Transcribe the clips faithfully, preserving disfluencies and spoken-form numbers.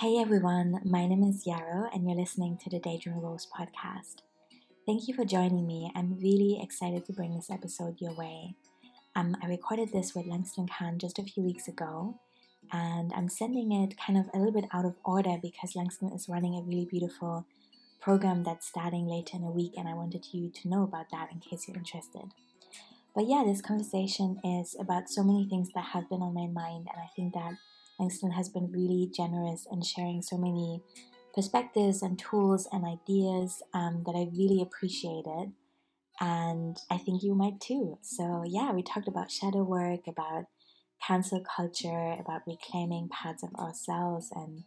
Hey everyone, my name is Yara and you're listening to the Daydream Rules podcast. Thank you for joining me. I'm really excited to bring this episode your way. Um, I recorded this with Langston Khan just a few weeks ago, and I'm sending it kind of a little bit out of order because Langston is running a really beautiful program that's starting later in a week, and I wanted you to know about that in case you're interested. But yeah, this conversation is about so many things that have been on my mind, and I think that Langston has been really generous in sharing so many perspectives and tools and ideas um, that I really appreciated, and I think you might too. So yeah, we talked about shadow work, about cancel culture, about reclaiming parts of ourselves and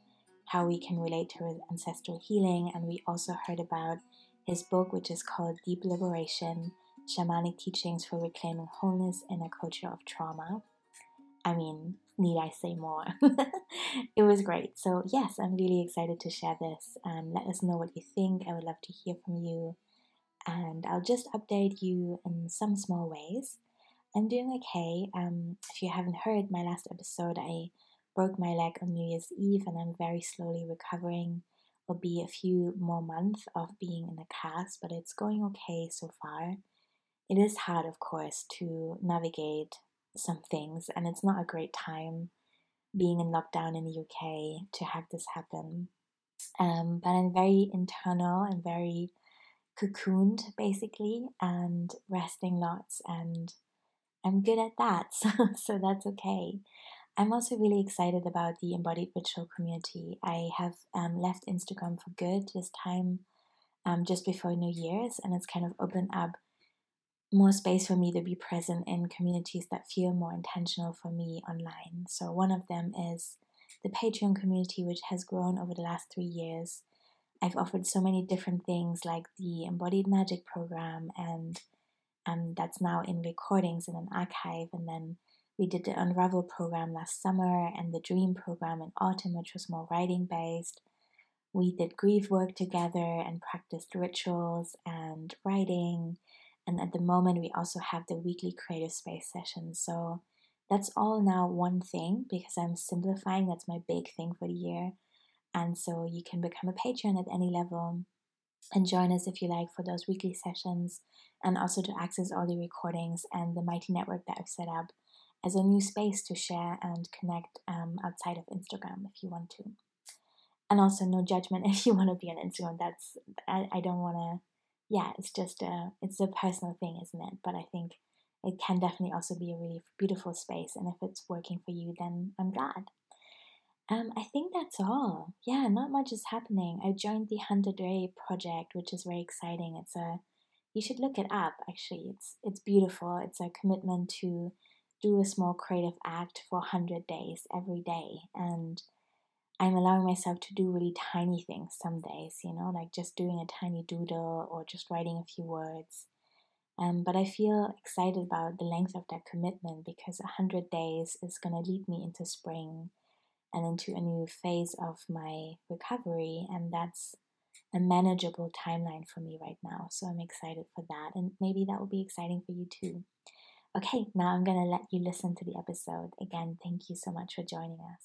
how we can relate to ancestral healing, and we also heard about his book, which is called Deep Liberation, Shamanic Teachings for Reclaiming Wholeness in a Culture of Trauma. I mean, need I say more? It was great. So yes, I'm really excited to share this. Um, let us know what you think. I would love to hear from you. And I'll just update you in some small ways. I'm doing okay. Um, if you haven't heard my last episode, I broke my leg on New Year's Eve and I'm very slowly recovering. It'll be a few more months of being in a cast, but it's going okay so far. It is hard, of course, to navigate some things, and it's not a great time being in lockdown in the U K to have this happen. Um, but I'm very internal and very cocooned, basically, and resting lots, and I'm good at that, so, so that's okay. I'm also really excited about the Embodied Ritual community. I have um, left Instagram for good this time, um, just before New Year's, and it's kind of opened up more space for me to be present in communities that feel more intentional for me online. So one of them is the Patreon community, which has grown over the last three years. I've offered so many different things like the Embodied Magic program, and um, that's now in recordings in an archive. And then we did the Unravel program last summer and the Dream program in autumn, which was more writing based. We did grief work together and practiced rituals and writing. And at the moment, we also have the weekly creative space session. So that's all now one thing because I'm simplifying. That's my big thing for the year. And so you can become a patron at any level and join us if you like for those weekly sessions, and also to access all the recordings and the mighty network that I've set up as a new space to share and connect um, outside of Instagram if you want to. And also no judgment if you want to be on Instagram. That's I, I don't want to. Yeah, it's just a, it's a personal thing, isn't it? But I think it can definitely also be a really beautiful space. And if it's working for you, then I'm glad. Um, I think that's all. Yeah, not much is happening. I joined the one hundred day project, which is very exciting. It's a, you should look it up, actually. It's, it's beautiful. It's a commitment to do a small creative act for one hundred days every day. And I'm allowing myself to do really tiny things some days, you know, like just doing a tiny doodle or just writing a few words. Um, but I feel excited about the length of that commitment because one hundred days is going to lead me into spring and into a new phase of my recovery. And that's a manageable timeline for me right now. So I'm excited for that. And maybe that will be exciting for you too. Okay, now I'm going to let you listen to the episode. Again, thank you so much for joining us.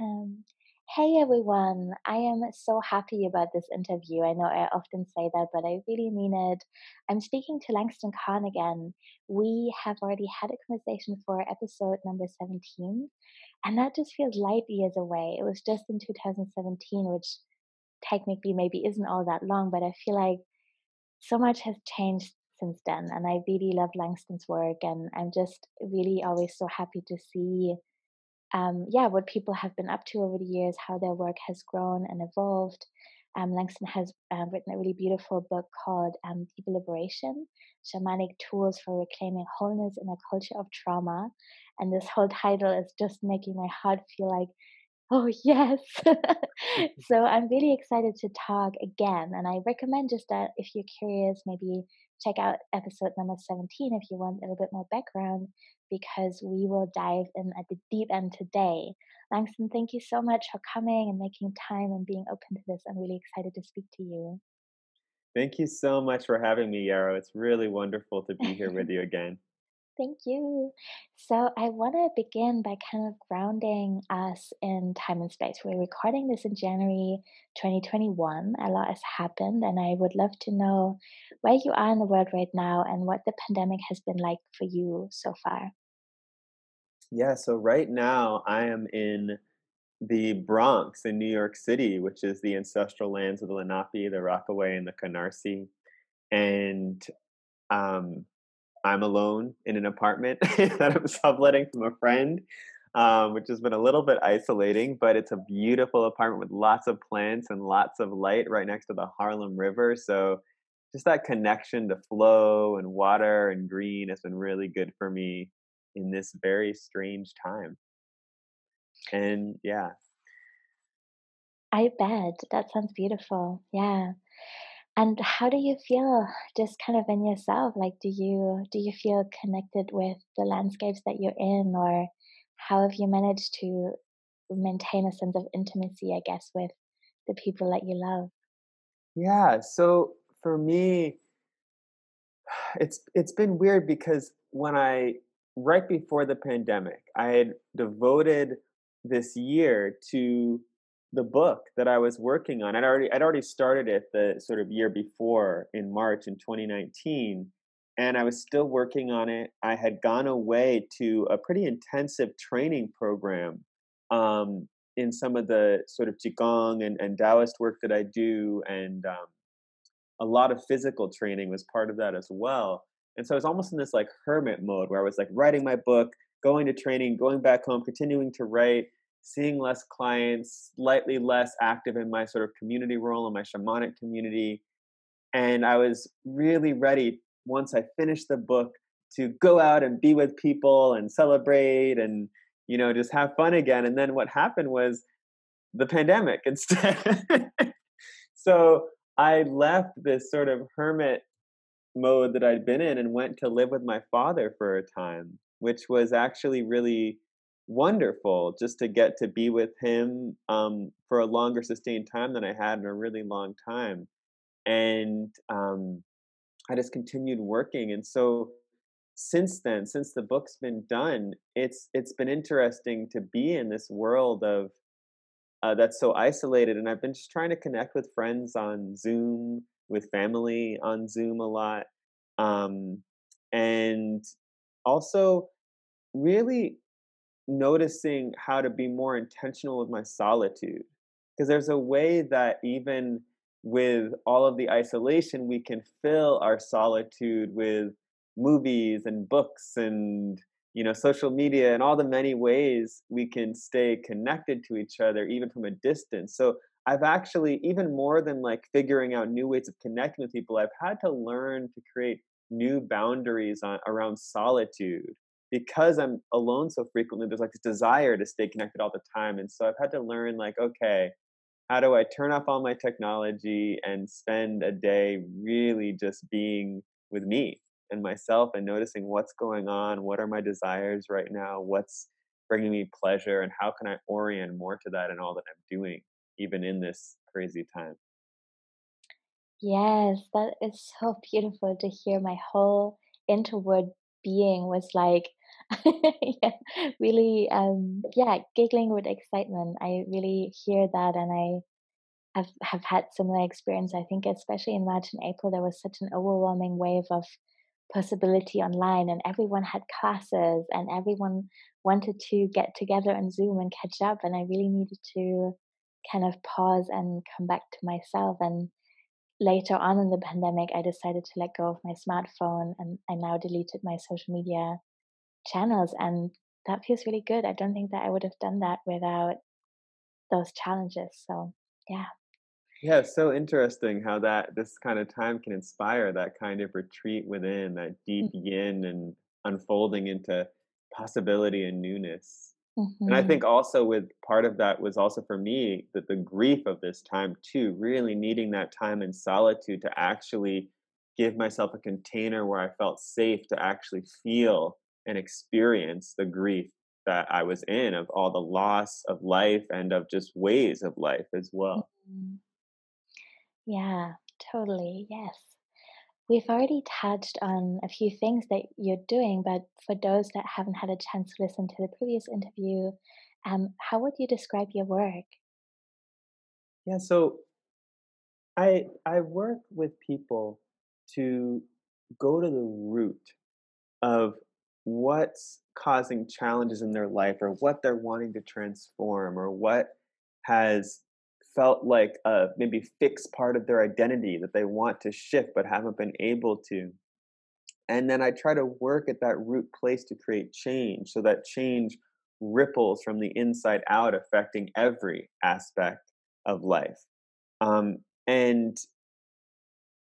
Um. Hey everyone, I am so happy about this interview. I know I often say that, but I really mean it. I'm speaking to Langston Khan again. We have already had a conversation for episode number seventeen, and that just feels light years away. It was just in two thousand seventeen, which technically maybe isn't all that long, but I feel like so much has changed since then, and I really love Langston's work, and I'm just really always so happy to see Um, yeah, what people have been up to over the years, how their work has grown and evolved. Um, Langston has uh, written a really beautiful book called um, Deep Liberation, Shamanic Tools for Reclaiming Wholeness in a Culture of Trauma. And this whole title is just making my heart feel like, oh, yes. So I'm really excited to talk again. And I recommend just that if you're curious, maybe check out episode number seventeen if you want a little bit more background, because we will dive in at the deep end today. Langston, thank you so much for coming and making time and being open to this. I'm really excited to speak to you. Thank you so much for having me, Yarrow. It's really wonderful to be here with you again. Thank you. So I want to begin by kind of grounding us in time and space. We're recording this in January twenty twenty-one. A lot has happened, and I would love to know where you are in the world right now and what the pandemic has been like for you so far. Yeah, so right now I am in the Bronx in New York City, which is the ancestral lands of the Lenape, the Rockaway, and the Canarsie. And um, I'm alone in an apartment that I'm subletting from a friend, um, which has been a little bit isolating, but it's a beautiful apartment with lots of plants and lots of light right next to the Harlem River. So just that connection to flow and water and green has been really good for me in this very strange time. And yeah. I bet. That sounds beautiful. Yeah. And how do you feel just kind of in yourself? Like, do you do you feel connected with the landscapes that you're in, or how have you managed to maintain a sense of intimacy, I guess, with the people that you love? Yeah. So for me, it's it's been weird because when I right before the pandemic, I had devoted this year to the book that I was working on. I'd already I'd already started it the sort of year before in March in twenty nineteen, and I was still working on it. I had gone away to a pretty intensive training program um, in some of the sort of Qigong and, and Taoist work that I do, and um, a lot of physical training was part of that as well. And so I was almost in this like hermit mode where I was like writing my book, going to training, going back home, continuing to write, seeing less clients, slightly less active in my sort of community role, in my shamanic community. And I was really ready, once I finished the book, to go out and be with people and celebrate and, you know, just have fun again. And then what happened was the pandemic instead. So I left this sort of hermit mode that I'd been in and went to live with my father for a time, which was actually really wonderful, just to get to be with him um, for a longer sustained time than I had in a really long time. And um, I just continued working. And so since then, since the book's been done, it's it's been interesting to be in this world of uh, that's so isolated. And I've been just trying to connect with friends on Zoom, with family on Zoom a lot. Um, and also really noticing how to be more intentional with my solitude, because there's a way that even with all of the isolation, we can fill our solitude with movies and books and, you know, social media and all the many ways we can stay connected to each other, even from a distance. So I've actually, even more than like figuring out new ways of connecting with people, I've had to learn to create new boundaries on, around solitude. Because I'm alone so frequently, there's like this desire to stay connected all the time. And so I've had to learn like, okay, how do I turn off all my technology and spend a day really just being with me and myself and noticing what's going on? What are my desires right now? What's bringing me pleasure? And how can I orient more to that in all that I'm doing, even in this crazy time? Yes, that is so beautiful to hear. My whole introvert being was like yeah, really um yeah giggling with excitement. I really hear that, and I have have had similar experience. I think especially in March and April there was such an overwhelming wave of possibility online, and everyone had classes and everyone wanted to get together on Zoom and catch up, and I really needed to kind of pause and come back to myself. And later on in the pandemic, I decided to let go of my smartphone, and I now deleted my social media channels. And that feels really good. I don't think that I would have done that without those challenges. So, yeah. Yeah, it's so interesting how that this kind of time can inspire that kind of retreat within, that deep mm-hmm. yin and unfolding into possibility and newness. Mm-hmm. And I think also with part of that was also for me that the grief of this time too, really needing that time in solitude to actually give myself a container where I felt safe to actually feel and experience the grief that I was in of all the loss of life and of just ways of life as well. Mm-hmm. Yeah, totally. Yes. We've already touched on a few things that you're doing, but for those that haven't had a chance to listen to the previous interview, um, how would you describe your work? Yeah, so I I work with people to go to the root of what's causing challenges in their life, or what they're wanting to transform, or what has felt like a maybe fixed part of their identity that they want to shift but haven't been able to. And then I try to work at that root place to create change, so that change ripples from the inside out, affecting every aspect of life. Um, and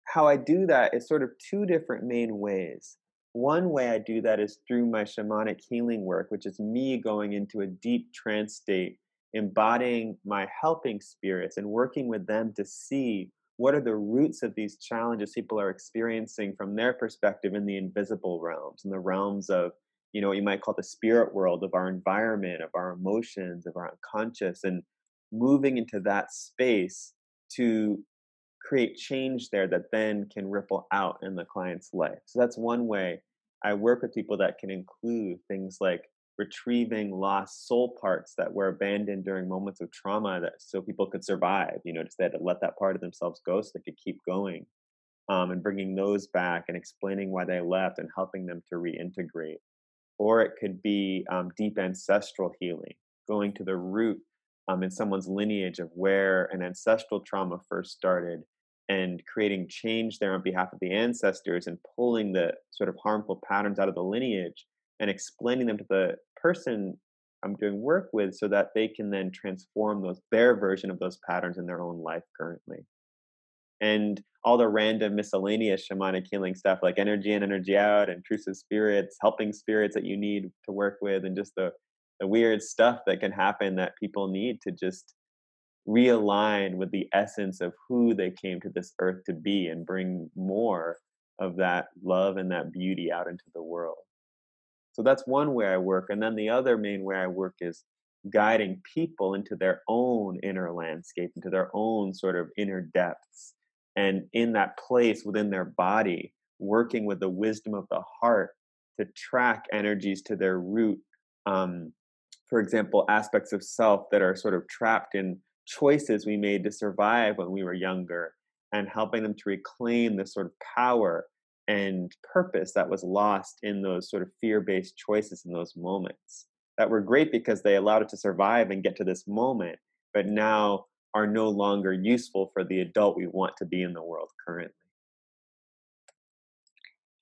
how I do that is sort of two different main ways. One way I do that is through my shamanic healing work, which is me going into a deep trance state, embodying my helping spirits and working with them to see what are the roots of these challenges people are experiencing from their perspective in the invisible realms, in the realms of, you know, what you might call the spirit world, of our environment, of our emotions, of our unconscious, and moving into that space to create change there that then can ripple out in the client's life. So that's one way I work with people. That can include things like retrieving lost soul parts that were abandoned during moments of trauma, that so people could survive, you know, just they had to let that part of themselves go so they could keep going, um, and bringing those back and explaining why they left and helping them to reintegrate. Or it could be um, deep ancestral healing, going to the root um, in someone's lineage of where an ancestral trauma first started, and creating change there on behalf of the ancestors, and pulling the sort of harmful patterns out of the lineage and explaining them to the person I'm doing work with, so that they can then transform those their version of those patterns in their own life currently. And all the random miscellaneous shamanic healing stuff, like energy in, energy out, intrusive spirits, helping spirits that you need to work with, and just the, the weird stuff that can happen that people need to just realign with the essence of who they came to this earth to be, and bring more of that love and that beauty out into the world. So that's one way I work. And then the other main way I work is guiding people into their own inner landscape, into their own sort of inner depths. And in that place within their body, working with the wisdom of the heart to track energies to their root. Um, for example, aspects of self that are sort of trapped in choices we made to survive when we were younger, and helping them to reclaim this sort of power and purpose that was lost in those sort of fear-based choices in those moments that were great because they allowed it to survive and get to this moment, but now are no longer useful for the adult we want to be in the world currently.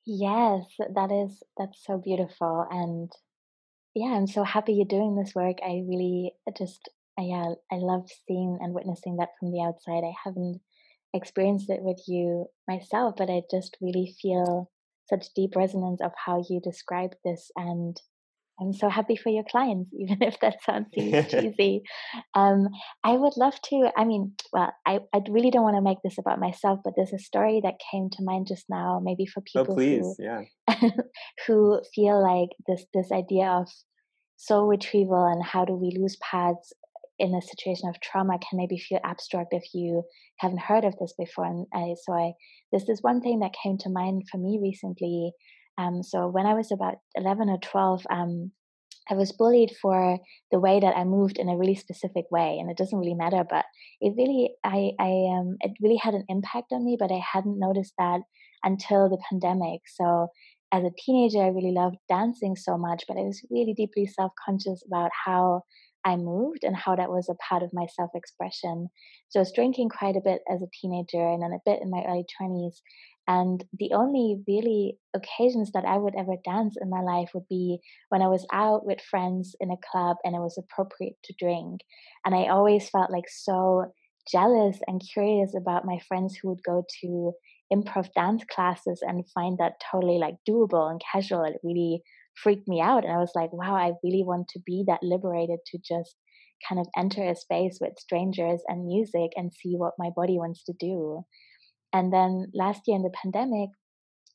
Yes, that is, that's so beautiful. And yeah, I'm so happy you're doing this work. I really just, I, uh, I love seeing and witnessing that from the outside. I haven't experienced it with you myself, but I just really feel such deep resonance of how you describe this, and I'm so happy for your clients, even if that sounds cheesy. um I would love to, I mean, well, I, I really don't want to make this about myself, but there's a story that came to mind just now, maybe for people oh, please. Who, yeah. who feel like this this idea of soul retrieval and how do we lose paths in a situation of trauma can maybe feel abstract if you haven't heard of this before. And I, so I, this is one thing that came to mind for me recently. Um, so when I was about eleven or twelve, um, I was bullied for the way that I moved in a really specific way. And it doesn't really matter, but it really, I, I, um, it really had an impact on me, but I hadn't noticed that until the pandemic. So as a teenager, I really loved dancing so much, but I was really deeply self-conscious about how I moved and how that was a part of my self-expression. So I was drinking quite a bit as a teenager, and then a bit in my early twenties. And the only really occasions that I would ever dance in my life would be when I was out with friends in a club and it was appropriate to drink. And I always felt like so jealous and curious about my friends who would go to improv dance classes and find that totally like doable and casual. It really freaked me out, and I was like, wow, I really want to be that liberated to just kind of enter a space with strangers and music and see what my body wants to do. And then last year in the pandemic,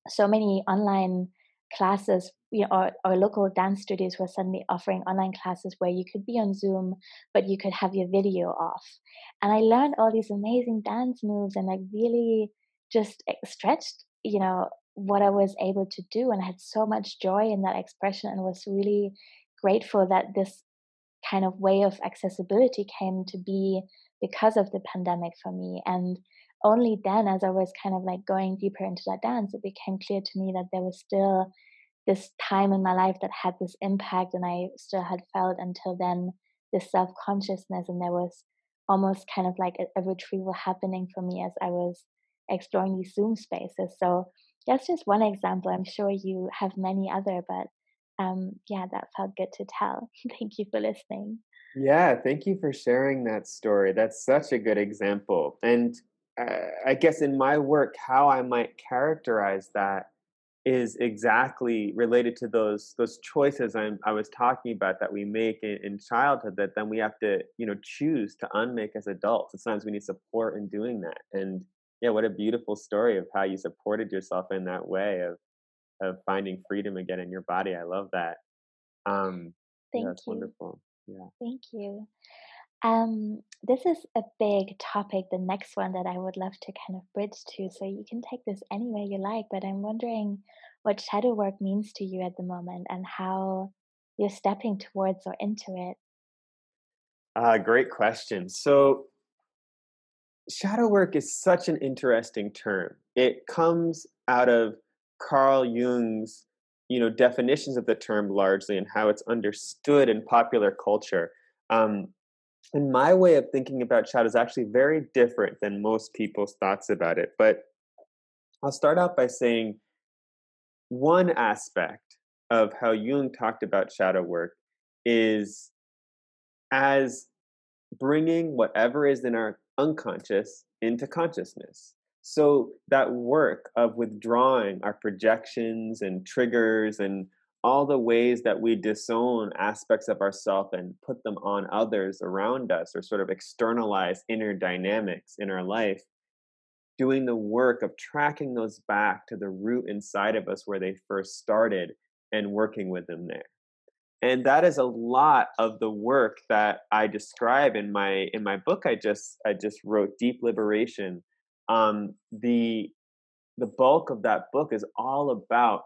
so many online classes, you know, or, or local dance studios were suddenly offering online classes where you could be on Zoom, but you could have your video off. And I learned all these amazing dance moves and like really just stretched you know, what I was able to do. And I had so much joy in that expression and was really grateful that this kind of way of accessibility came to be because of the pandemic for me. And only then, as I was kind of like going deeper into that dance, it became clear to me that there was still this time in my life that had this impact, and I still had felt until then this self-consciousness. And there was almost kind of like a, a retrieval happening for me as I was exploring these Zoom spaces. So that's just one example. I'm sure you have many other, but um, yeah, that felt good to tell. Thank you for listening. Yeah, thank you for sharing that story. That's such a good example. And uh, I guess in my work, how I might characterize that is exactly related to those those choices I'm, I was talking about that we make in, in childhood that then we have to, you know, choose to unmake as adults. And sometimes we need support in doing that. And yeah, what a beautiful story of how you supported yourself in that way of of finding freedom again in your body. I love that. Um, Thank yeah, that's you. Wonderful. Yeah. Thank you. Um, this is a big topic, the next one that I would love to kind of bridge to, so you can take this any way you like, but I'm wondering what shadow work means to you at the moment and how you're stepping towards or into it. Uh, great question. So shadow work is such an interesting term. It comes out of Carl Jung's, you know, definitions of the term largely and how it's understood in popular culture. Um, And my way of thinking about shadow is actually very different than most people's thoughts about it. But I'll start out by saying one aspect of how Jung talked about shadow work is as bringing whatever is in our unconscious into consciousness. So that work of withdrawing our projections and triggers and all the ways that we disown aspects of ourselves and put them on others around us or sort of externalize inner dynamics in our life, doing the work of tracking those back to the root inside of us where they first started and working with them there. And that is a lot of the work that I describe in my in my book I just I just wrote, Deep Liberation. Um, the the bulk of that book is all about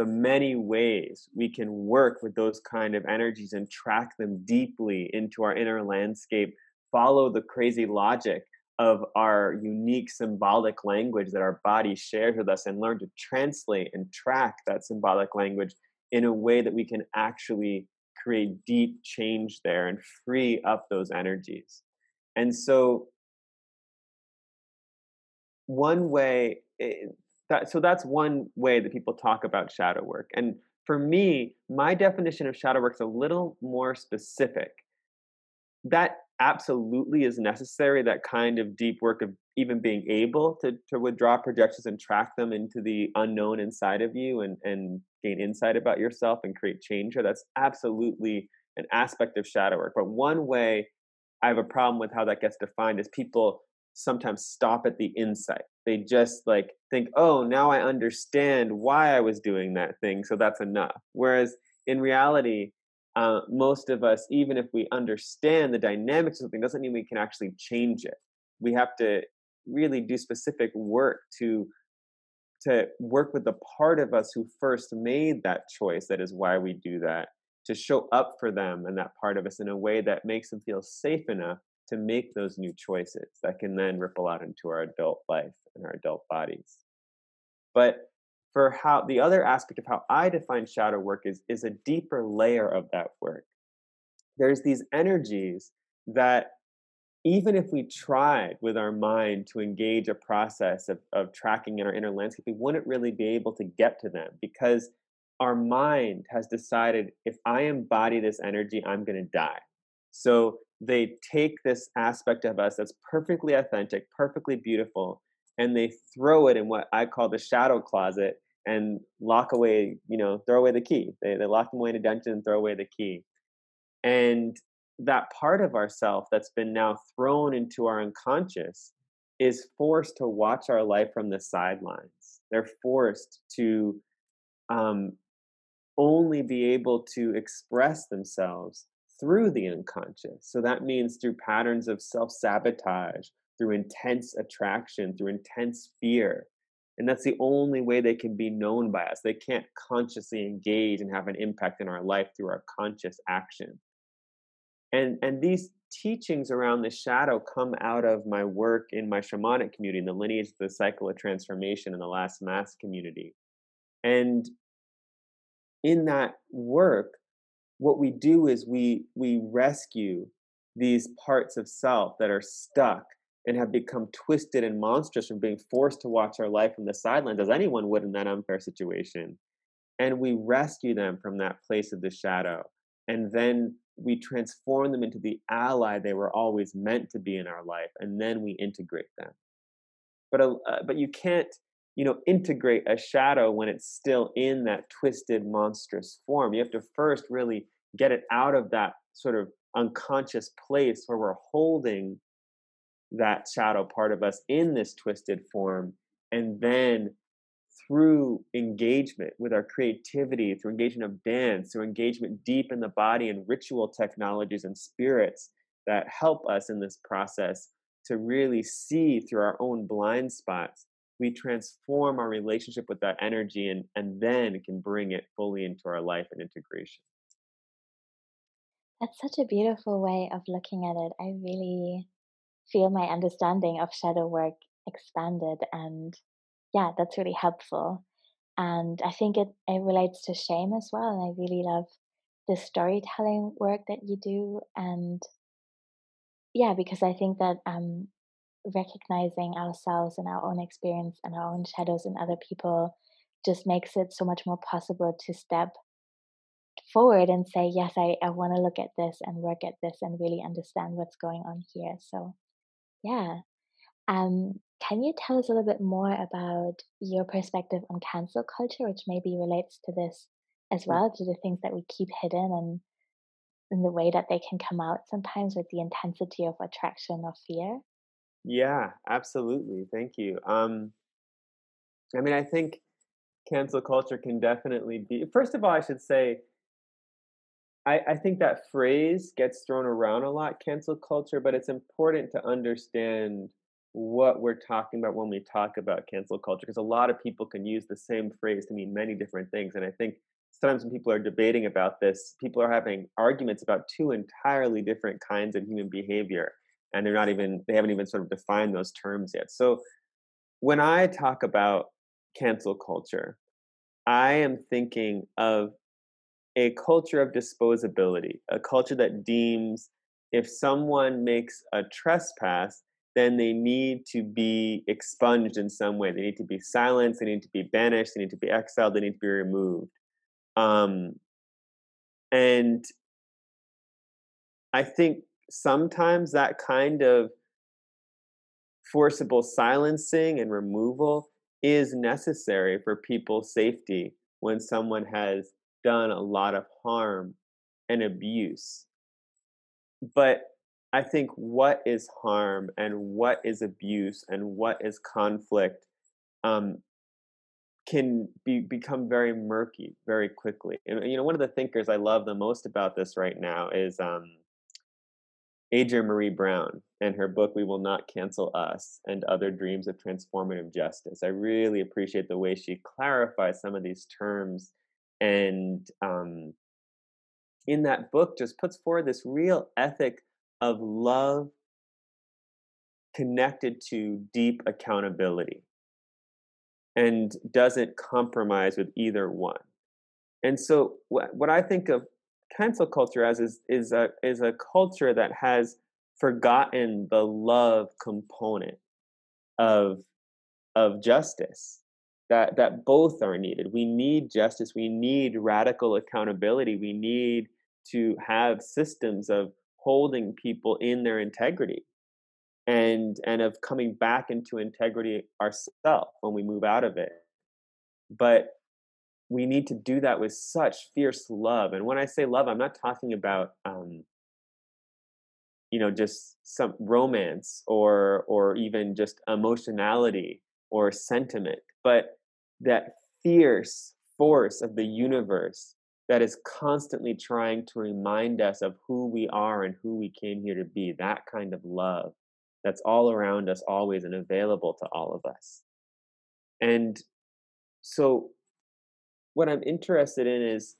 the many ways we can work with those kind of energies and track them deeply into our inner landscape, follow the crazy logic of our unique symbolic language that our body shares with us, and learn to translate and track that symbolic language in a way that we can actually create deep change there and free up those energies. And so one way... It, That, so that's one way that people talk about shadow work. And for me, my definition of shadow work is a little more specific. That absolutely is necessary, that kind of deep work of even being able to, to withdraw projections and track them into the unknown inside of you and, and gain insight about yourself and create change. That's absolutely an aspect of shadow work. But one way I have a problem with how that gets defined is people sometimes stop at the insight. They just like think, oh, now I understand why I was doing that thing, so that's enough. Whereas in reality, uh, most of us, even if we understand the dynamics of something, doesn't mean we can actually change it. We have to really do specific work to, to work with the part of us who first made that choice. That is why we do that, to show up for them and that part of us in a way that makes them feel safe enough to make those new choices that can then ripple out into our adult life and our adult bodies. But for how the other aspect of how I define shadow work is, is a deeper layer of that work. There's these energies that even if we tried with our mind to engage a process of, of tracking in our inner landscape, we wouldn't really be able to get to them because our mind has decided, if I embody this energy, I'm gonna die. So they take this aspect of us that's perfectly authentic, perfectly beautiful, and they throw it in what I call the shadow closet and lock away, you know, throw away the key. They, they lock them away in a dungeon and throw away the key. And that part of ourself that's been now thrown into our unconscious is forced to watch our life from the sidelines. They're forced to um, only be able to express themselves through the unconscious. So that means through patterns of self-sabotage, through intense attraction, through intense fear. And that's the only way they can be known by us. They can't consciously engage and have an impact in our life through our conscious action. And, and these teachings around the shadow come out of my work in my shamanic community, in the lineage of the Cycle of Transformation and the Last Mass community. And in that work, what we do is we we rescue these parts of self that are stuck and have become twisted and monstrous from being forced to watch our life from the sidelines, as anyone would in that unfair situation. And we rescue them from that place of the shadow. And then we transform them into the ally they were always meant to be in our life, and then we integrate them. But uh, but you can't, you know, integrate a shadow when it's still in that twisted, monstrous form. You have to first really get it out of that sort of unconscious place where we're holding that shadow part of us in this twisted form, and then through engagement with our creativity, through engagement of dance, through engagement deep in the body and ritual technologies and spirits that help us in this process to really see through our own blind spots, we transform our relationship with that energy and, and then can bring it fully into our life and integration. That's such a beautiful way of looking at it. I really feel my understanding of shadow work expanded, and yeah, that's really helpful. And I think it, it relates to shame as well. And I really love the storytelling work that you do. And yeah, because I think that um, recognizing ourselves and our own experience and our own shadows in other people just makes it so much more possible to step forward and say, yes, I, I want to look at this and work at this and really understand what's going on here. So yeah. Um, Can you tell us a little bit more about your perspective on cancel culture, which maybe relates to this as well, to the things that we keep hidden and in the way that they can come out sometimes with the intensity of attraction or fear? Yeah, absolutely. Thank you. Um, I mean, I think cancel culture can definitely be, first of all, I should say, I, I think that phrase gets thrown around a lot, cancel culture, but it's important to understand what we're talking about when we talk about cancel culture, because a lot of people can use the same phrase to mean many different things. And I think sometimes when people are debating about this, people are having arguments about two entirely different kinds of human behavior, and they're not even, they haven't even sort of defined those terms yet. So when I talk about cancel culture, I am thinking of a culture of disposability, a culture that deems if someone makes a trespass, then they need to be expunged in some way. They need to be silenced. They need to be banished. They need to be exiled. They need to be removed. Um, and I think sometimes that kind of forcible silencing and removal is necessary for people's safety when someone has done a lot of harm and abuse. But I think what is harm and what is abuse and what is conflict um, can be, become very murky very quickly. And, you know, one of the thinkers I love the most about this right now is um, Adrienne Marie Brown and her book, We Will Not Cancel Us and Other Dreams of Transformative Justice. I really appreciate the way she clarifies some of these terms and um, in that book just puts forward this real ethic of love connected to deep accountability and doesn't compromise with either one. And so wh- what I think of cancel culture as is, is, a, is a culture that has forgotten the love component of, of justice, that, that both are needed. We need justice. We need radical accountability. We need to have systems of holding people in their integrity and and of coming back into integrity ourselves when we move out of it. But we need to do that with such fierce love. And when I say love, I'm not talking about um, you know, just some romance or or even just emotionality or sentiment, but that fierce force of the universe that is constantly trying to remind us of who we are and who we came here to be, that kind of love that's all around us always and available to all of us. And so what I'm interested in is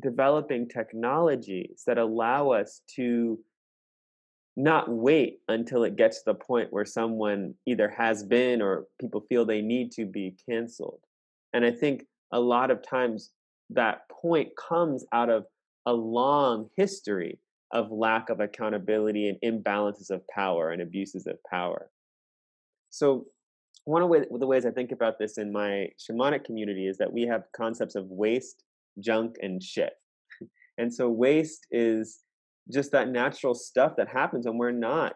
developing technologies that allow us to not wait until it gets to the point where someone either has been or people feel they need to be canceled. And I think a lot of times that point comes out of a long history of lack of accountability and imbalances of power and abuses of power. So one of the ways I think about this in my shamanic community is that we have concepts of waste, junk, and shit. And so waste is just that natural stuff that happens when we're not,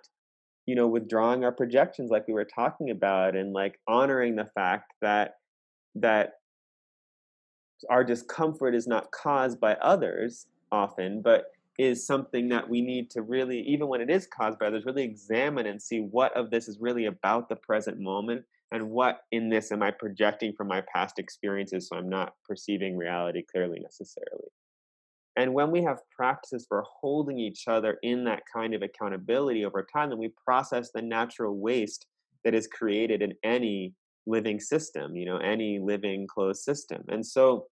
you know, withdrawing our projections like we were talking about, and like honoring the fact that that our discomfort is not caused by others often, but is something that we need to really, even when it is caused by others, really examine and see what of this is really about the present moment, and what in this am I projecting from my past experiences so I'm not perceiving reality clearly necessarily. And when we have practices for holding each other in that kind of accountability over time, then we process the natural waste that is created in any living system, you know, any living closed system. And so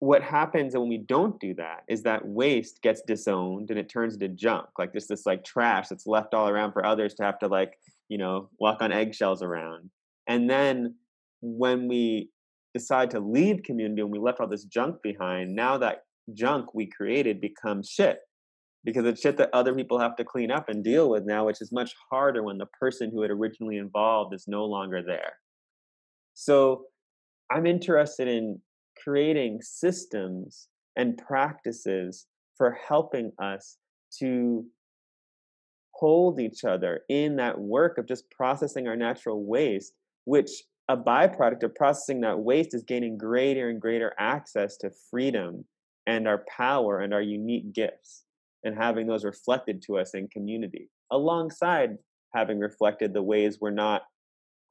what happens when we don't do that is that waste gets disowned and it turns into junk, like just this like trash that's left all around for others to have to like, you know, walk on eggshells around. And then when we decide to leave community and we left all this junk behind, now that junk we created becomes shit, because it's shit that other people have to clean up and deal with now, which is much harder when the person who had originally involved is no longer there. So I'm interested in creating systems and practices for helping us to hold each other in that work of just processing our natural waste, which a byproduct of processing that waste is gaining greater and greater access to freedom and our power and our unique gifts, and having those reflected to us in community, alongside having reflected the ways we're not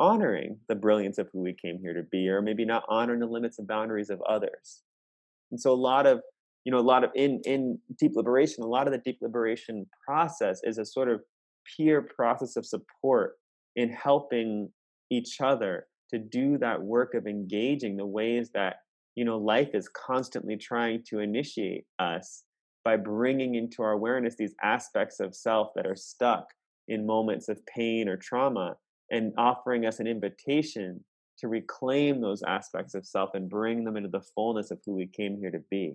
honoring the brilliance of who we came here to be, or maybe not honoring the limits and boundaries of others. And so a lot of, you know, a lot of in, in deep liberation, a lot of the deep liberation process is a sort of peer process of support in helping each other to do that work of engaging the ways that, you know, life is constantly trying to initiate us by bringing into our awareness these aspects of self that are stuck in moments of pain or trauma, and offering us an invitation to reclaim those aspects of self and bring them into the fullness of who we came here to be.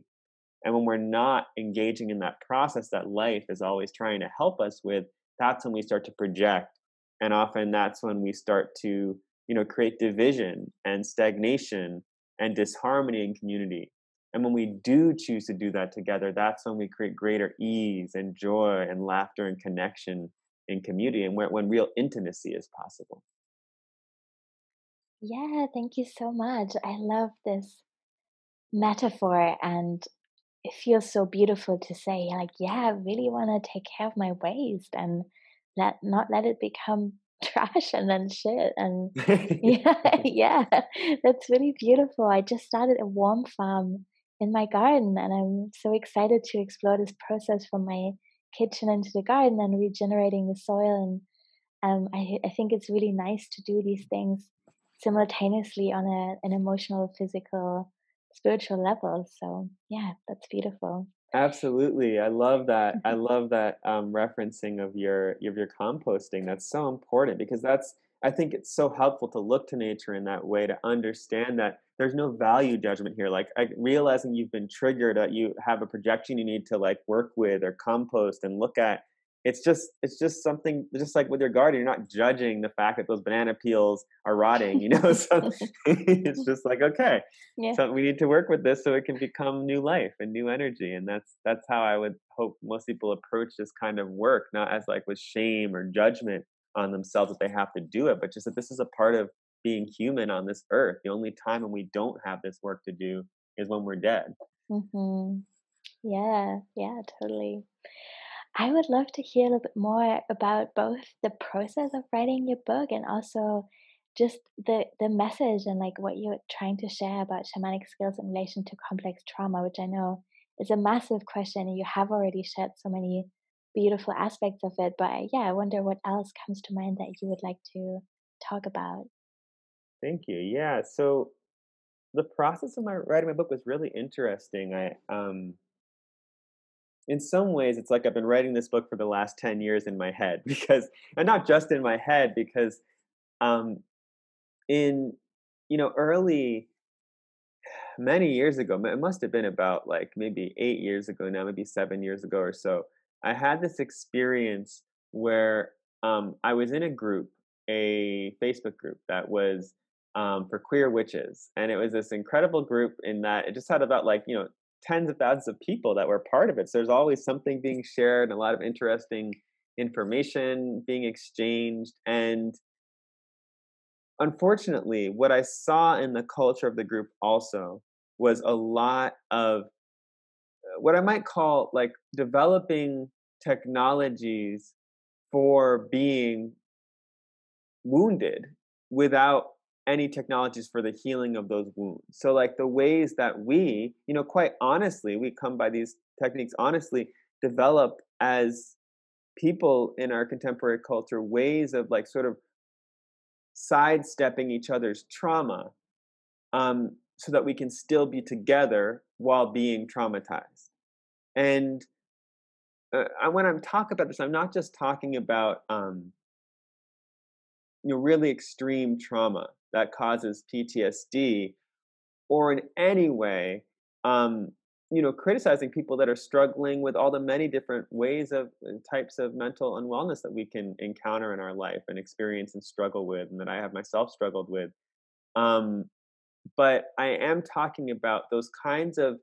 And when we're not engaging in that process that life is always trying to help us with, that's when we start to project. And often that's when we start to, you know, create division and stagnation and disharmony in community. And when we do choose to do that together, that's when we create greater ease and joy and laughter and connection in community, and where, when real intimacy is possible. Yeah, thank you so much. I love this metaphor, and it feels so beautiful to say, like, yeah, I really want to take care of my waste and let not let it become trash and then shit. And yeah, yeah, that's really beautiful. I just started a worm farm in my garden, and I'm so excited to explore this process from my kitchen into the garden and regenerating the soil. And um, I, I think it's really nice to do these things simultaneously on a, an emotional, physical, spiritual level. So yeah, that's beautiful. Absolutely. I love that. I love that um, referencing of your, of your composting. That's so important, because that's, I think it's so helpful to look to nature in that way, to understand that there's no value judgment here. Like I, realizing you've been triggered, that you have a projection you need to like work with or compost and look at. It's just, it's just something, just like with your garden, you're not judging the fact that those banana peels are rotting, you know? So it's just like, okay, yeah. So we need to work with this so it can become new life and new energy. And that's, that's how I would hope most people approach this kind of work, not as like with shame or judgment on themselves that they have to do it, but just that this is a part of being human on this earth. The only time when we don't have this work to do is when we're dead. Mm-hmm. Yeah, yeah, totally. I would love to hear a little bit more about both the process of writing your book and also just the, the message and like what you're trying to share about shamanic skills in relation to complex trauma, which I know is a massive question, and you have already shared so many beautiful aspects of it. But yeah, I wonder what else comes to mind that you would like to talk about. Thank you. Yeah. So the process of my writing my book was really interesting. I, um, in some ways, it's like I've been writing this book for the last ten years in my head, because, and not just in my head, because um, in, you know, early, many years ago, it must have been about like maybe eight years ago now, maybe seven years ago or so, I had this experience where um, I was in a group, a Facebook group that was um, for queer witches. And it was this incredible group in that it just had about like, you know, tens of thousands of people that were part of it. So there's always something being shared and a lot of interesting information being exchanged. And unfortunately, what I saw in the culture of the group also was a lot of what I might call like developing technologies for being wounded without any technologies for the healing of those wounds. So like the ways that we, you know, quite honestly, we come by these techniques, honestly, develop as people in our contemporary culture, ways of like sort of sidestepping each other's trauma um, so that we can still be together while being traumatized. And uh, I, when I'm talking about this, I'm not just talking about, um, you know, really extreme trauma that causes P T S D, or in any way, um, you know, criticizing people that are struggling with all the many different ways of types of mental unwellness that we can encounter in our life and experience and struggle with, and that I have myself struggled with. Um, but I am talking about those kinds of,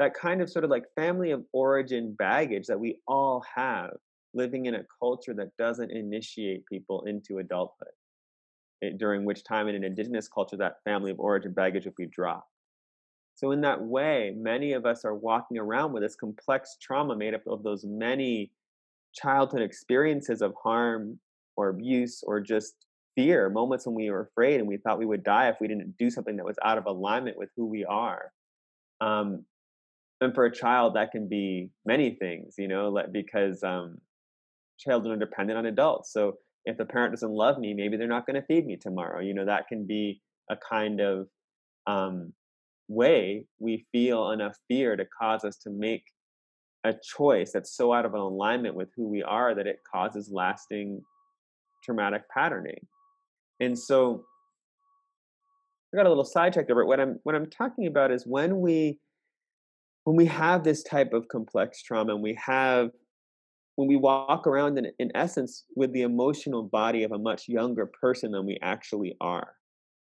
that kind of sort of like family of origin baggage that we all have living in a culture that doesn't initiate people into adulthood. It, during which time in an indigenous culture, that family of origin baggage would be dropped. So in that way, many of us are walking around with this complex trauma made up of those many childhood experiences of harm or abuse or just fear, moments when we were afraid and we thought we would die if we didn't do something that was out of alignment with who we are. Um, and for a child, that can be many things, you know, like, because um, children are dependent on adults. So if the parent doesn't love me, maybe they're not going to feed me tomorrow. You know, that can be a kind of um, way we feel enough fear to cause us to make a choice that's so out of alignment with who we are that it causes lasting traumatic patterning. And so I got a little sidetracked over it. What I'm, what I'm talking about is when we, when we have this type of complex trauma and we have when we walk around in, in essence with the emotional body of a much younger person than we actually are.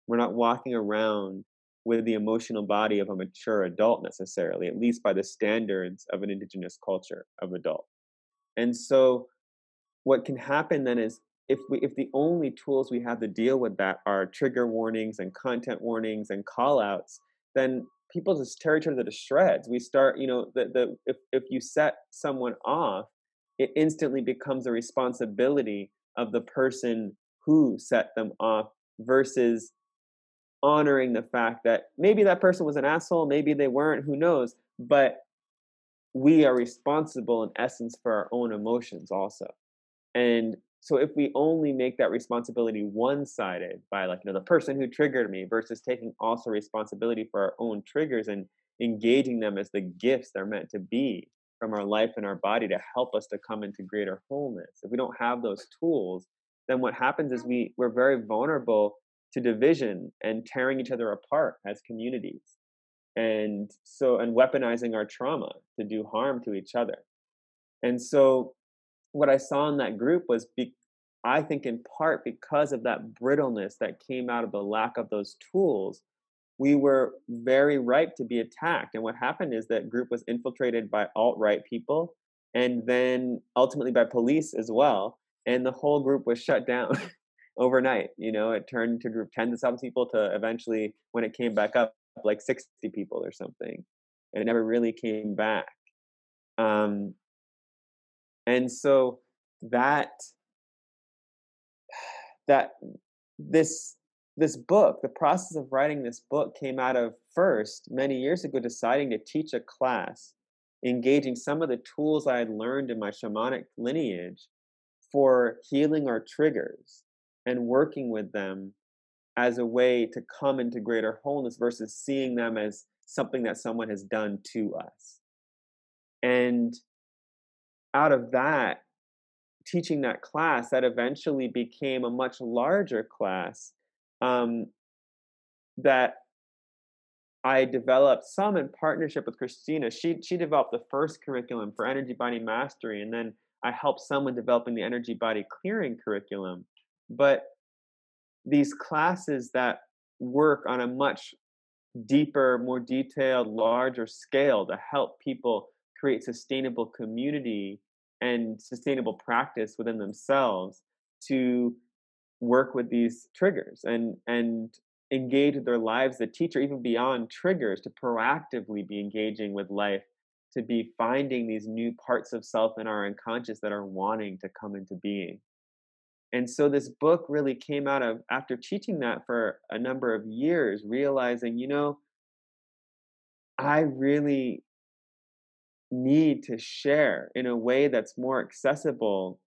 We're not walking around with the emotional body of a mature adult necessarily, at least by the standards of an indigenous culture of adult. And so what can happen then is if we, if the only tools we have to deal with that are trigger warnings and content warnings and call outs, then people just tear each other to shreds. We start, you know, the, the, if, if you set someone off, it instantly becomes a responsibility of the person who set them off versus honoring the fact that maybe that person was an asshole, maybe they weren't, who knows, but we are responsible in essence for our own emotions also. And so if we only make that responsibility one-sided by like, you know, the person who triggered me versus taking also responsibility for our own triggers and engaging them as the gifts they're meant to be, from our life and our body to help us to come into greater wholeness. If we don't have those tools, then what happens is we, we're very vulnerable to division and tearing each other apart as communities. And so, and weaponizing our trauma to do harm to each other. And so what I saw in that group was, be, I think in part because of that brittleness that came out of the lack of those tools, we were very ripe to be attacked. And what happened is that group was infiltrated by alt-right people and then ultimately by police as well. And the whole group was shut down overnight. You know, it turned to group tens of some people to eventually, when it came back up, like sixty people or something. And it never really came back. Um, and so that, that, this, This book, the process of writing this book came out of first, many years ago, deciding to teach a class, engaging some of the tools I had learned in my shamanic lineage for healing our triggers and working with them as a way to come into greater wholeness versus seeing them as something that someone has done to us. And out of that, teaching that class, that eventually became a much larger class um, that I developed some in partnership with Christina. She, she developed the first curriculum for Energy Body Mastery, and then I helped someone developing the Energy Body Clearing curriculum. But these classes that work on a much deeper, more detailed, larger scale to help people create sustainable community and sustainable practice within themselves to work with these triggers and, and engage with their lives, the teacher, even beyond triggers, to proactively be engaging with life, to be finding these new parts of self in our unconscious that are wanting to come into being. And so this book really came out of, after teaching that for a number of years, realizing, you know, I really need to share in a way that's more accessible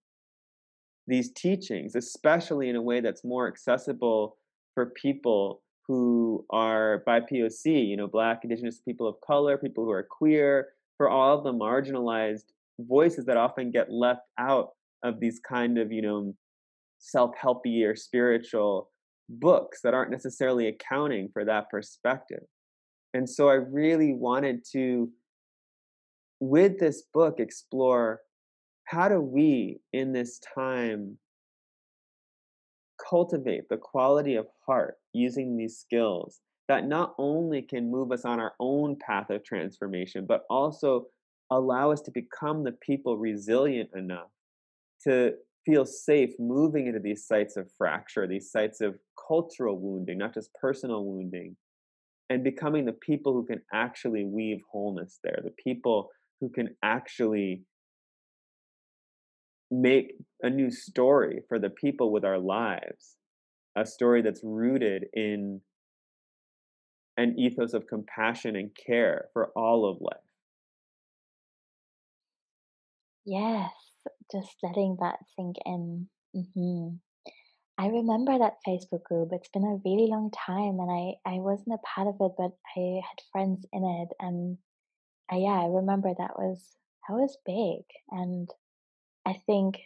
these teachings, especially in a way that's more accessible for people who are B I P O C, you know, Black, Indigenous, people of color, people who are queer, for all of the marginalized voices that often get left out of these kind of, you know, self-helpy or spiritual books that aren't necessarily accounting for that perspective. And so I really wanted to, with this book, explore how do we in this time cultivate the quality of heart using these skills that not only can move us on our own path of transformation, but also allow us to become the people resilient enough to feel safe moving into these sites of fracture, these sites of cultural wounding, not just personal wounding, and becoming the people who can actually weave wholeness there, the people who can actually make a new story for the people with our lives, a story that's rooted in an ethos of compassion and care for all of life. Yes, just letting that sink in. Mm-hmm. I remember that Facebook group. It's been a really long time, and I, I wasn't a part of it, but I had friends in it, and I, yeah, I remember that was that was big, and I think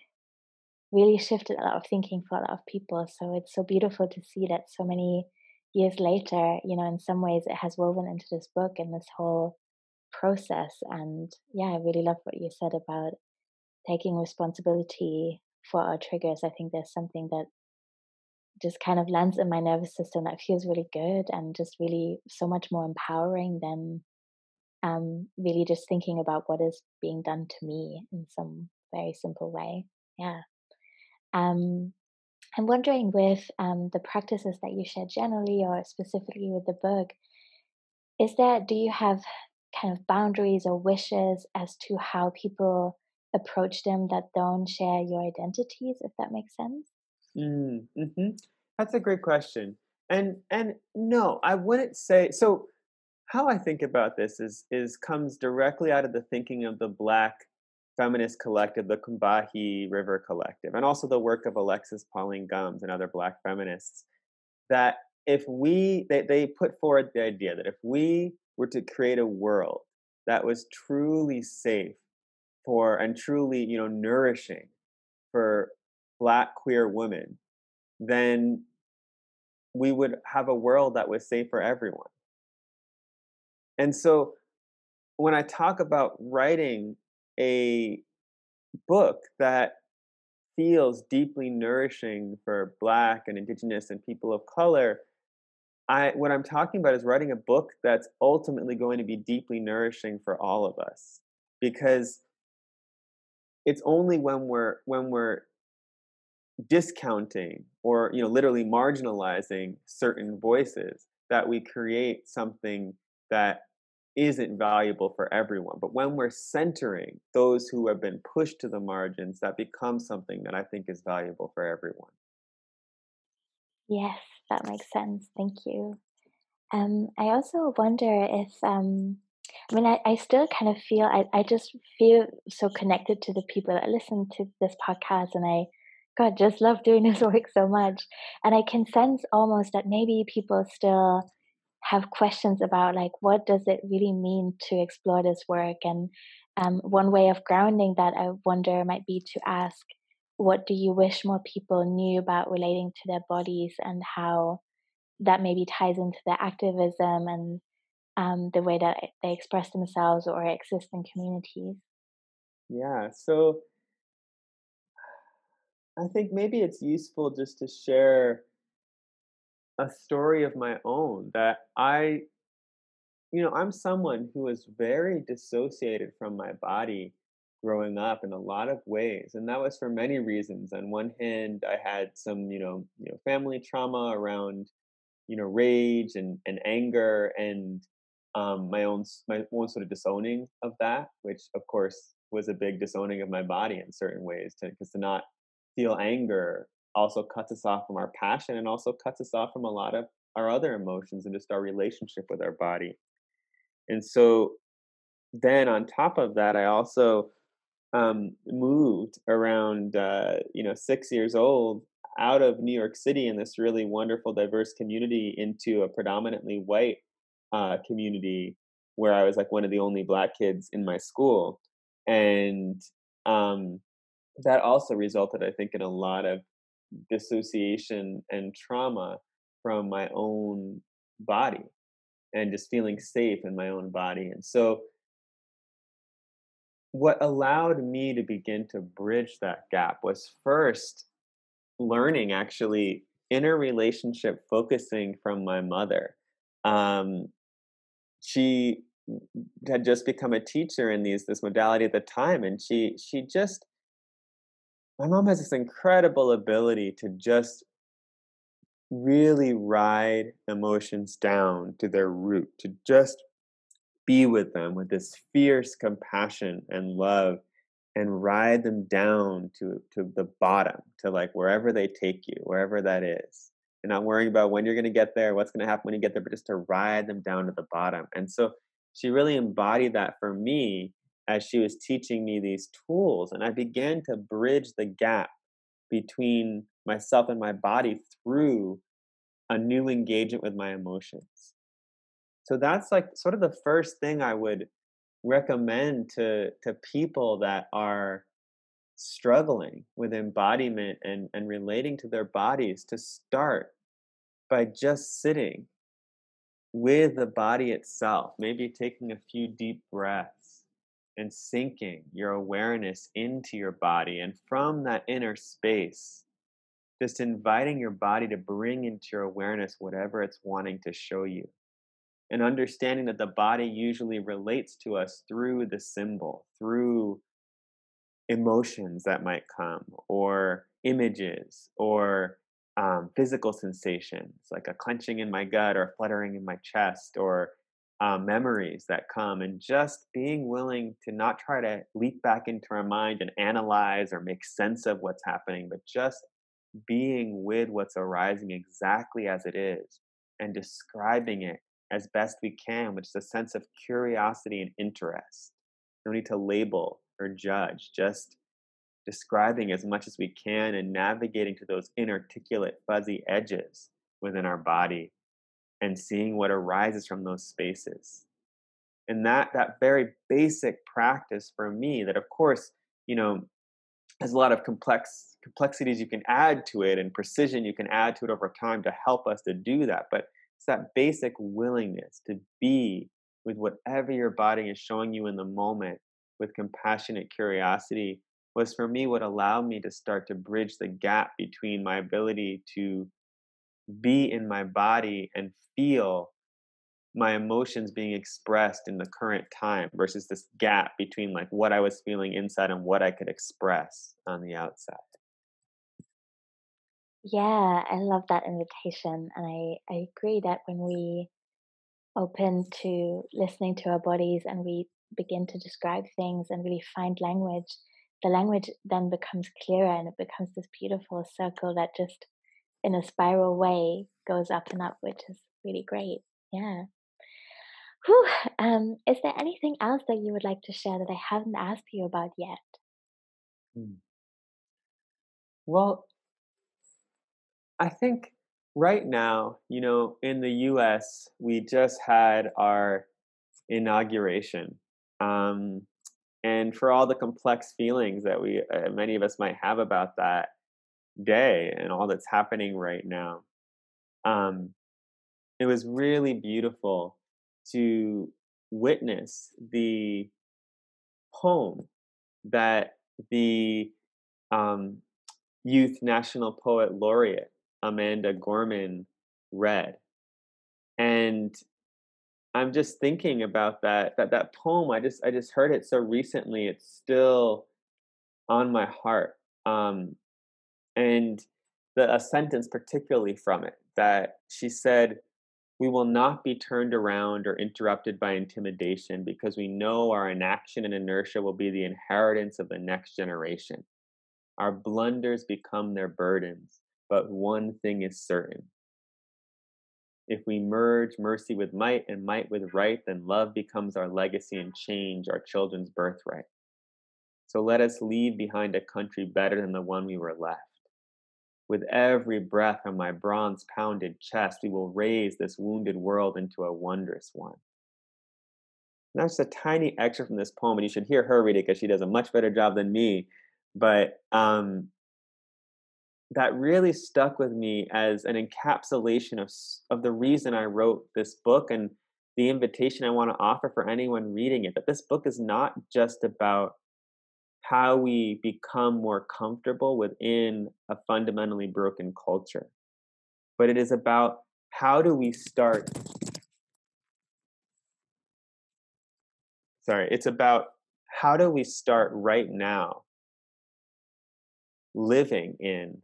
really shifted a lot of thinking for a lot of people. So it's so beautiful to see that so many years later, you know, in some ways it has woven into this book and this whole process. And yeah, I really love what you said about taking responsibility for our triggers. I think there's something that just kind of lands in my nervous system that feels really good and just really so much more empowering than um, really just thinking about what is being done to me in some very simple way. Yeah. Um, I'm wondering with um, the practices that you share generally or specifically with the book, is there, do you have kind of boundaries or wishes as to how people approach them that don't share your identities, if that makes sense? Mm, mm-hmm. That's a great question. And and no, I wouldn't say, so how I think about this is is comes directly out of the thinking of the Black feminist collective, the Combahee River Collective, and also the work of Alexis Pauline Gumbs and other Black feminists, that if we, they, they put forward the idea that if we were to create a world that was truly safe for, and truly, you know, nourishing for Black queer women, then we would have a world that was safe for everyone. And so when I talk about writing a book that feels deeply nourishing for Black and Indigenous and people of color, I, what I'm talking about is writing a book that's ultimately going to be deeply nourishing for all of us, because it's only when we're when we're discounting or, you know, literally marginalizing certain voices that we create something that isn't valuable for everyone. But when we're centering those who have been pushed to the margins, that becomes something that I think is valuable for everyone. Yes, that makes sense. Thank you. Um, I also wonder if, um, I mean, I, I still kind of feel, I, I just feel so connected to the people that listen to this podcast, and I God, just love doing this work so much. And I can sense almost that maybe people still have questions about, like, what does it really mean to explore this work? And um, one way of grounding that, I wonder, might be to ask, what do you wish more people knew about relating to their bodies, and how that maybe ties into their activism and um, the way that they express themselves or exist in communities? Yeah, so I think maybe it's useful just to share a story of my own, that I, you know, I'm someone who was very dissociated from my body growing up in a lot of ways. And that was for many reasons. On one hand, I had some, you know, you know, family trauma around, you know, rage and, and anger and um, my own, my own sort of disowning of that, which of course was a big disowning of my body in certain ways, to, because to not feel anger also cuts us off from our passion and also cuts us off from a lot of our other emotions and just our relationship with our body. And so then on top of that, I also um, moved around, uh, you know, six years old out of New York City in this really wonderful, diverse community into a predominantly white uh, community where I was like one of the only Black kids in my school. And um, that also resulted, I think, in a lot of dissociation and trauma from my own body and just feeling safe in my own body. And so what allowed me to begin to bridge that gap was first learning actually inner relationship focusing from my mother. Um, she had just become a teacher in these this modality at the time, and she she just my mom has this incredible ability to just really ride emotions down to their root, to just be with them with this fierce compassion and love, and ride them down to, to the bottom, to like wherever they take you, wherever that is. And not worrying about when you're going to get there, what's going to happen when you get there, but just to ride them down to the bottom. And so she really embodied that for me as she was teaching me these tools. And I began to bridge the gap between myself and my body through a new engagement with my emotions. So that's like sort of the first thing I would recommend to, to people that are struggling with embodiment and, and relating to their bodies, to start by just sitting with the body itself, maybe taking a few deep breaths, and sinking your awareness into your body. And from that inner space, just inviting your body to bring into your awareness whatever it's wanting to show you. And understanding that the body usually relates to us through the symbol, through emotions that might come, or images, or um, physical sensations, like a clenching in my gut or a fluttering in my chest, or Uh, memories that come, and just being willing to not try to leap back into our mind and analyze or make sense of what's happening, but just being with what's arising exactly as it is and describing it as best we can, which is a sense of curiosity and interest. No need to label or judge, just describing as much as we can and navigating to those inarticulate, fuzzy edges within our body, and seeing what arises from those spaces. And that that very basic practice for me, that of course, you know, there's a lot of complex complexities you can add to it, and precision you can add to it over time to help us to do that. But it's that basic willingness to be with whatever your body is showing you in the moment with compassionate curiosity was for me what allowed me to start to bridge the gap between my ability to be in my body and feel my emotions being expressed in the current time versus this gap between like what I was feeling inside and what I could express on the outside. Yeah, I love that invitation. And I, I agree that when we open to listening to our bodies and we begin to describe things and really find language, the language then becomes clearer, and it becomes this beautiful circle that just in a spiral way goes up and up, which is really great. Yeah. Whew. Um, is there anything else that you would like to share that I haven't asked you about yet? Well, I think right now, you know, in the U S, we just had our inauguration. Um, and for all the complex feelings that we, uh, many of us might have about that day and all that's happening right now, um, it was really beautiful to witness the poem that the um, Youth National Poet Laureate Amanda Gorman read. And I'm just thinking about that, that, that poem. I just, I just heard it so recently. It's still on my heart. Um, and the, a sentence particularly from it that she said, "We will not be turned around or interrupted by intimidation because we know our inaction and inertia will be the inheritance of the next generation. Our blunders become their burdens, but one thing is certain. If we merge mercy with might and might with right, then love becomes our legacy and change our children's birthright. So let us leave behind a country better than the one we were left. With every breath on my bronze-pounded chest, we will raise this wounded world into a wondrous one." And that's a tiny excerpt from this poem, and you should hear her read it because she does a much better job than me. But um, that really stuck with me as an encapsulation of, of the reason I wrote this book and the invitation I want to offer for anyone reading it, that this book is not just about how we become more comfortable within a fundamentally broken culture, but it is about how do we start. Sorry, it's about how do we start right now living in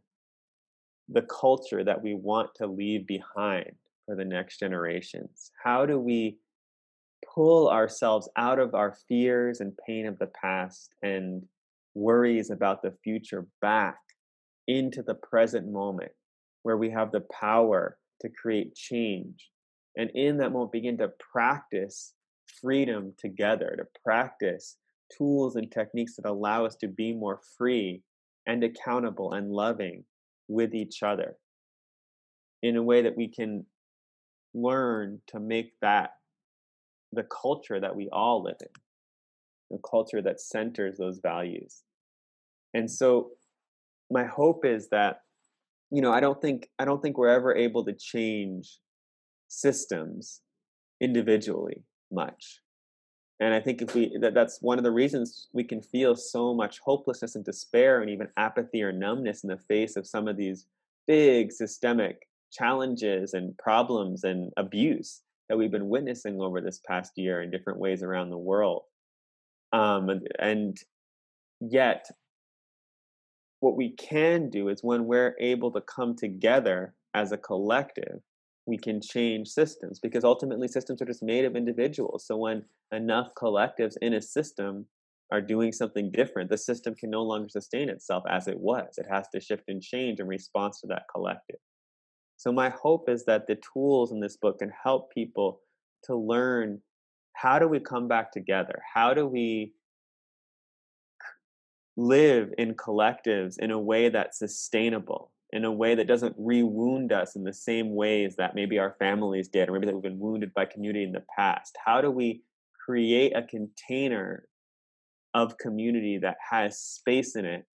the culture that we want to leave behind for the next generations. How do we pull ourselves out of our fears and pain of the past and worries about the future back into the present moment where we have the power to create change? And in that moment, begin to practice freedom together, to practice tools and techniques that allow us to be more free and accountable and loving with each other in a way that we can learn to make that the culture that we all live in, the culture that centers those values. And so my hope is that, you know, I don't think, I don't think we're ever able to change systems individually much. And I think if we, that, that's one of the reasons we can feel so much hopelessness and despair and even apathy or numbness in the face of some of these big systemic challenges and problems and abuse that we've been witnessing over this past year in different ways around the world. Um, and, and yet, what we can do is when we're able to come together as a collective, we can change systems, because ultimately systems are just made of individuals. So when enough collectives in a system are doing something different, the system can no longer sustain itself as it was. It has to shift and change in response to that collective. So my hope is that the tools in this book can help people to learn, how do we come back together? How do we live in collectives in a way that's sustainable, in a way that doesn't re-wound us in the same ways that maybe our families did, or maybe that we've been wounded by community in the past? How do we create a container of community that has space in it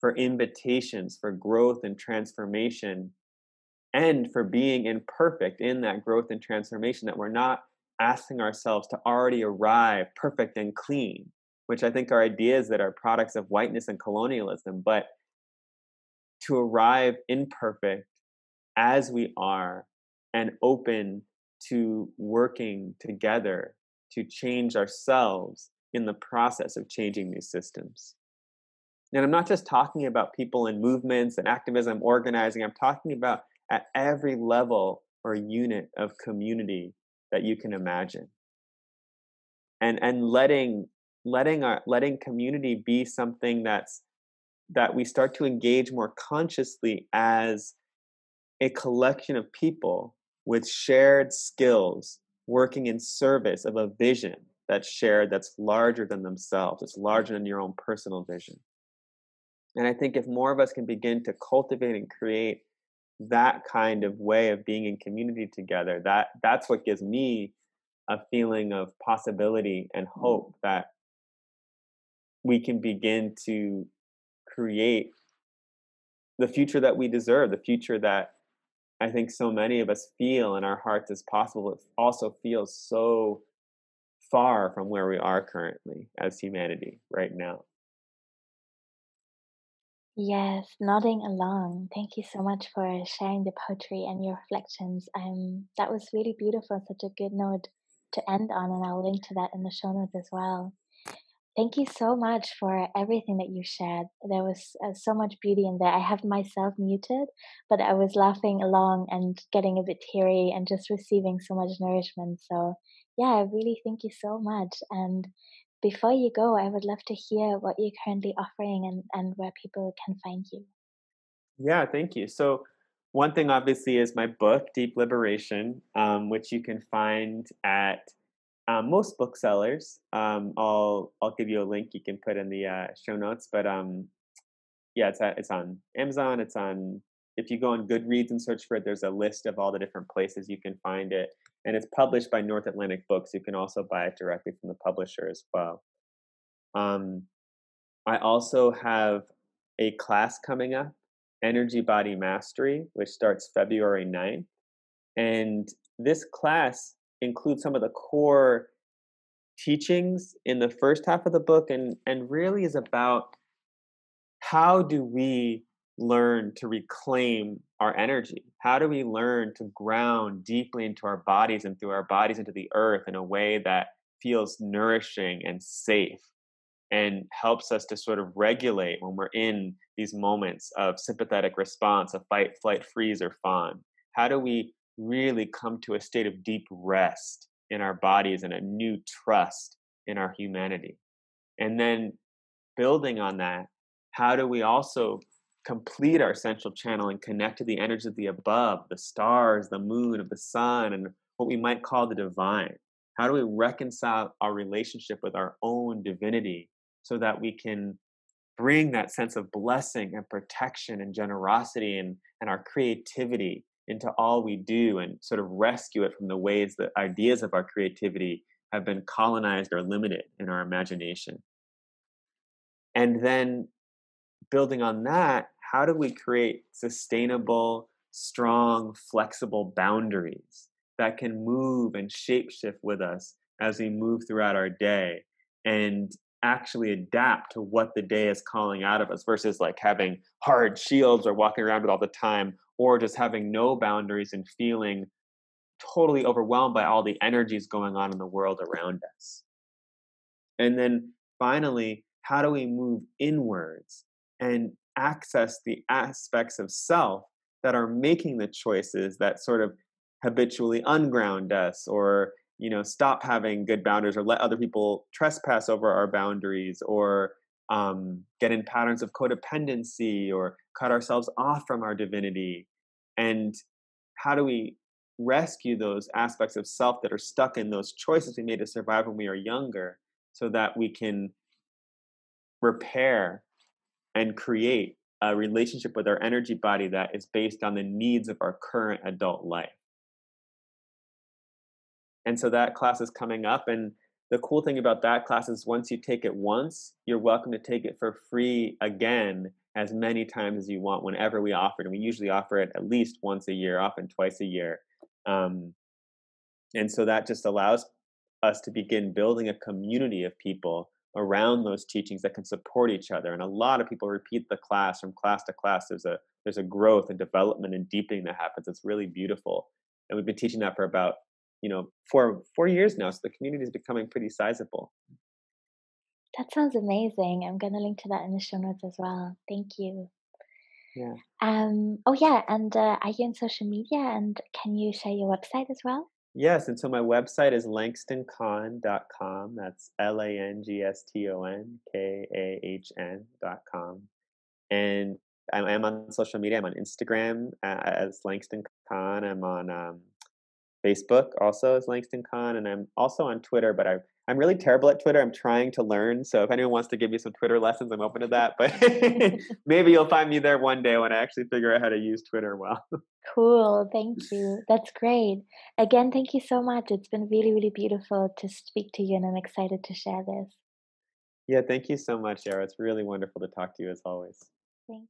for invitations, for growth and transformation, and for being imperfect in that growth and transformation, that we're not asking ourselves to already arrive perfect and clean, which I think are ideas that are products of whiteness and colonialism, but to arrive imperfect as we are and open to working together to change ourselves in the process of changing these systems. And I'm not just talking about people and movements and activism, organizing. I'm talking about at every level or unit of community that you can imagine. And and letting letting our letting community be something that's that we start to engage more consciously as a collection of people with shared skills working in service of a vision that's shared, that's larger than themselves, it's larger than your own personal vision. And I think if more of us can begin to cultivate and create that kind of way of being in community together, that that's what gives me a feeling of possibility and hope that we can begin to create the future that we deserve, the future that I think so many of us feel in our hearts is possible. It also feels so far from where we are currently as humanity right now. Yes, nodding along. Thank you so much for sharing the poetry and your reflections. Um, that was really beautiful, such a good note to end on, and I'll link to that in the show notes as well. Thank you so much for everything that you shared. There was uh, so much beauty in there. I have myself muted, but I was laughing along and getting a bit teary and just receiving so much nourishment. So yeah, I really thank you so much. And before you go, I would love to hear what you're currently offering and, and where people can find you. Yeah, thank you. So one thing obviously is my book, Deep Liberation, um, which you can find at um, most booksellers. Um, I'll I'll give you a link you can put in the uh, show notes. But um, yeah, it's at, it's on Amazon. It's on, if you go on Goodreads and search for it, there's a list of all the different places you can find it. And it's published by North Atlantic Books. You can also buy it directly from the publisher as well. Um, I also have a class coming up, Energy Body Mastery, which starts February ninth. And this class includes some of the core teachings in the first half of the book, and, and really is about how do we learn to reclaim our energy? How do we learn to ground deeply into our bodies and through our bodies into the earth in a way that feels nourishing and safe and helps us to sort of regulate when we're in these moments of sympathetic response, of fight, flight, freeze, or fawn? How do we really come to a state of deep rest in our bodies and a new trust in our humanity? And then building on that, how do we also complete our central channel and connect to the energies of the above, the stars, the moon, of the sun, and what we might call the divine? How do we reconcile our relationship with our own divinity so that we can bring that sense of blessing and protection and generosity and, and our creativity into all we do, and sort of rescue it from the ways that ideas of our creativity have been colonized or limited in our imagination? And then building on that, how do we create sustainable, strong, flexible boundaries that can move and shapeshift with us as we move throughout our day and actually adapt to what the day is calling out of us, versus like having hard shields or walking around with all the time, or just having no boundaries and feeling totally overwhelmed by all the energies going on in the world around us? And then finally, how do we move inwards and access the aspects of self that are making the choices that sort of habitually unground us, or, you know, stop having good boundaries, or let other people trespass over our boundaries, or um, get in patterns of codependency, or cut ourselves off from our divinity? And how do we rescue those aspects of self that are stuck in those choices we made to survive when we are younger, so that we can repair and create a relationship with our energy body that is based on the needs of our current adult life? And so that class is coming up. And the cool thing about that class is once you take it once, you're welcome to take it for free again as many times as you want, whenever we offer it. And we usually offer it at least once a year, often twice a year. Um, and so that just allows us to begin building a community of people around those teachings that can support each other. And a lot of people repeat the class from class to class. There's a there's a growth and development and deepening that happens. It's really beautiful. And we've been teaching that for about, you know, four four years now. So the community is becoming pretty sizable. That sounds amazing. I'm going to link to that in the show notes as well. Thank you. Yeah. Um. Oh yeah. And uh, are you on social media? And can you share your website as well? Yes, and so my website is Langston Kahn dot com. That's L A N G S T O N K A H N dot com. And I'm, I'm on social media. I'm on Instagram as Langston Khan. I'm on um, Facebook also as Langston Khan. And I'm also on Twitter, but I, I'm really terrible at Twitter. I'm trying to learn. So if anyone wants to give me some Twitter lessons, I'm open to that. But maybe you'll find me there one day when I actually figure out how to use Twitter well. Cool. Thank you. That's great. Again, thank you so much. It's been really, really beautiful to speak to you, and I'm excited to share this. Yeah, thank you so much, Yara. It's really wonderful to talk to you as always. Thanks.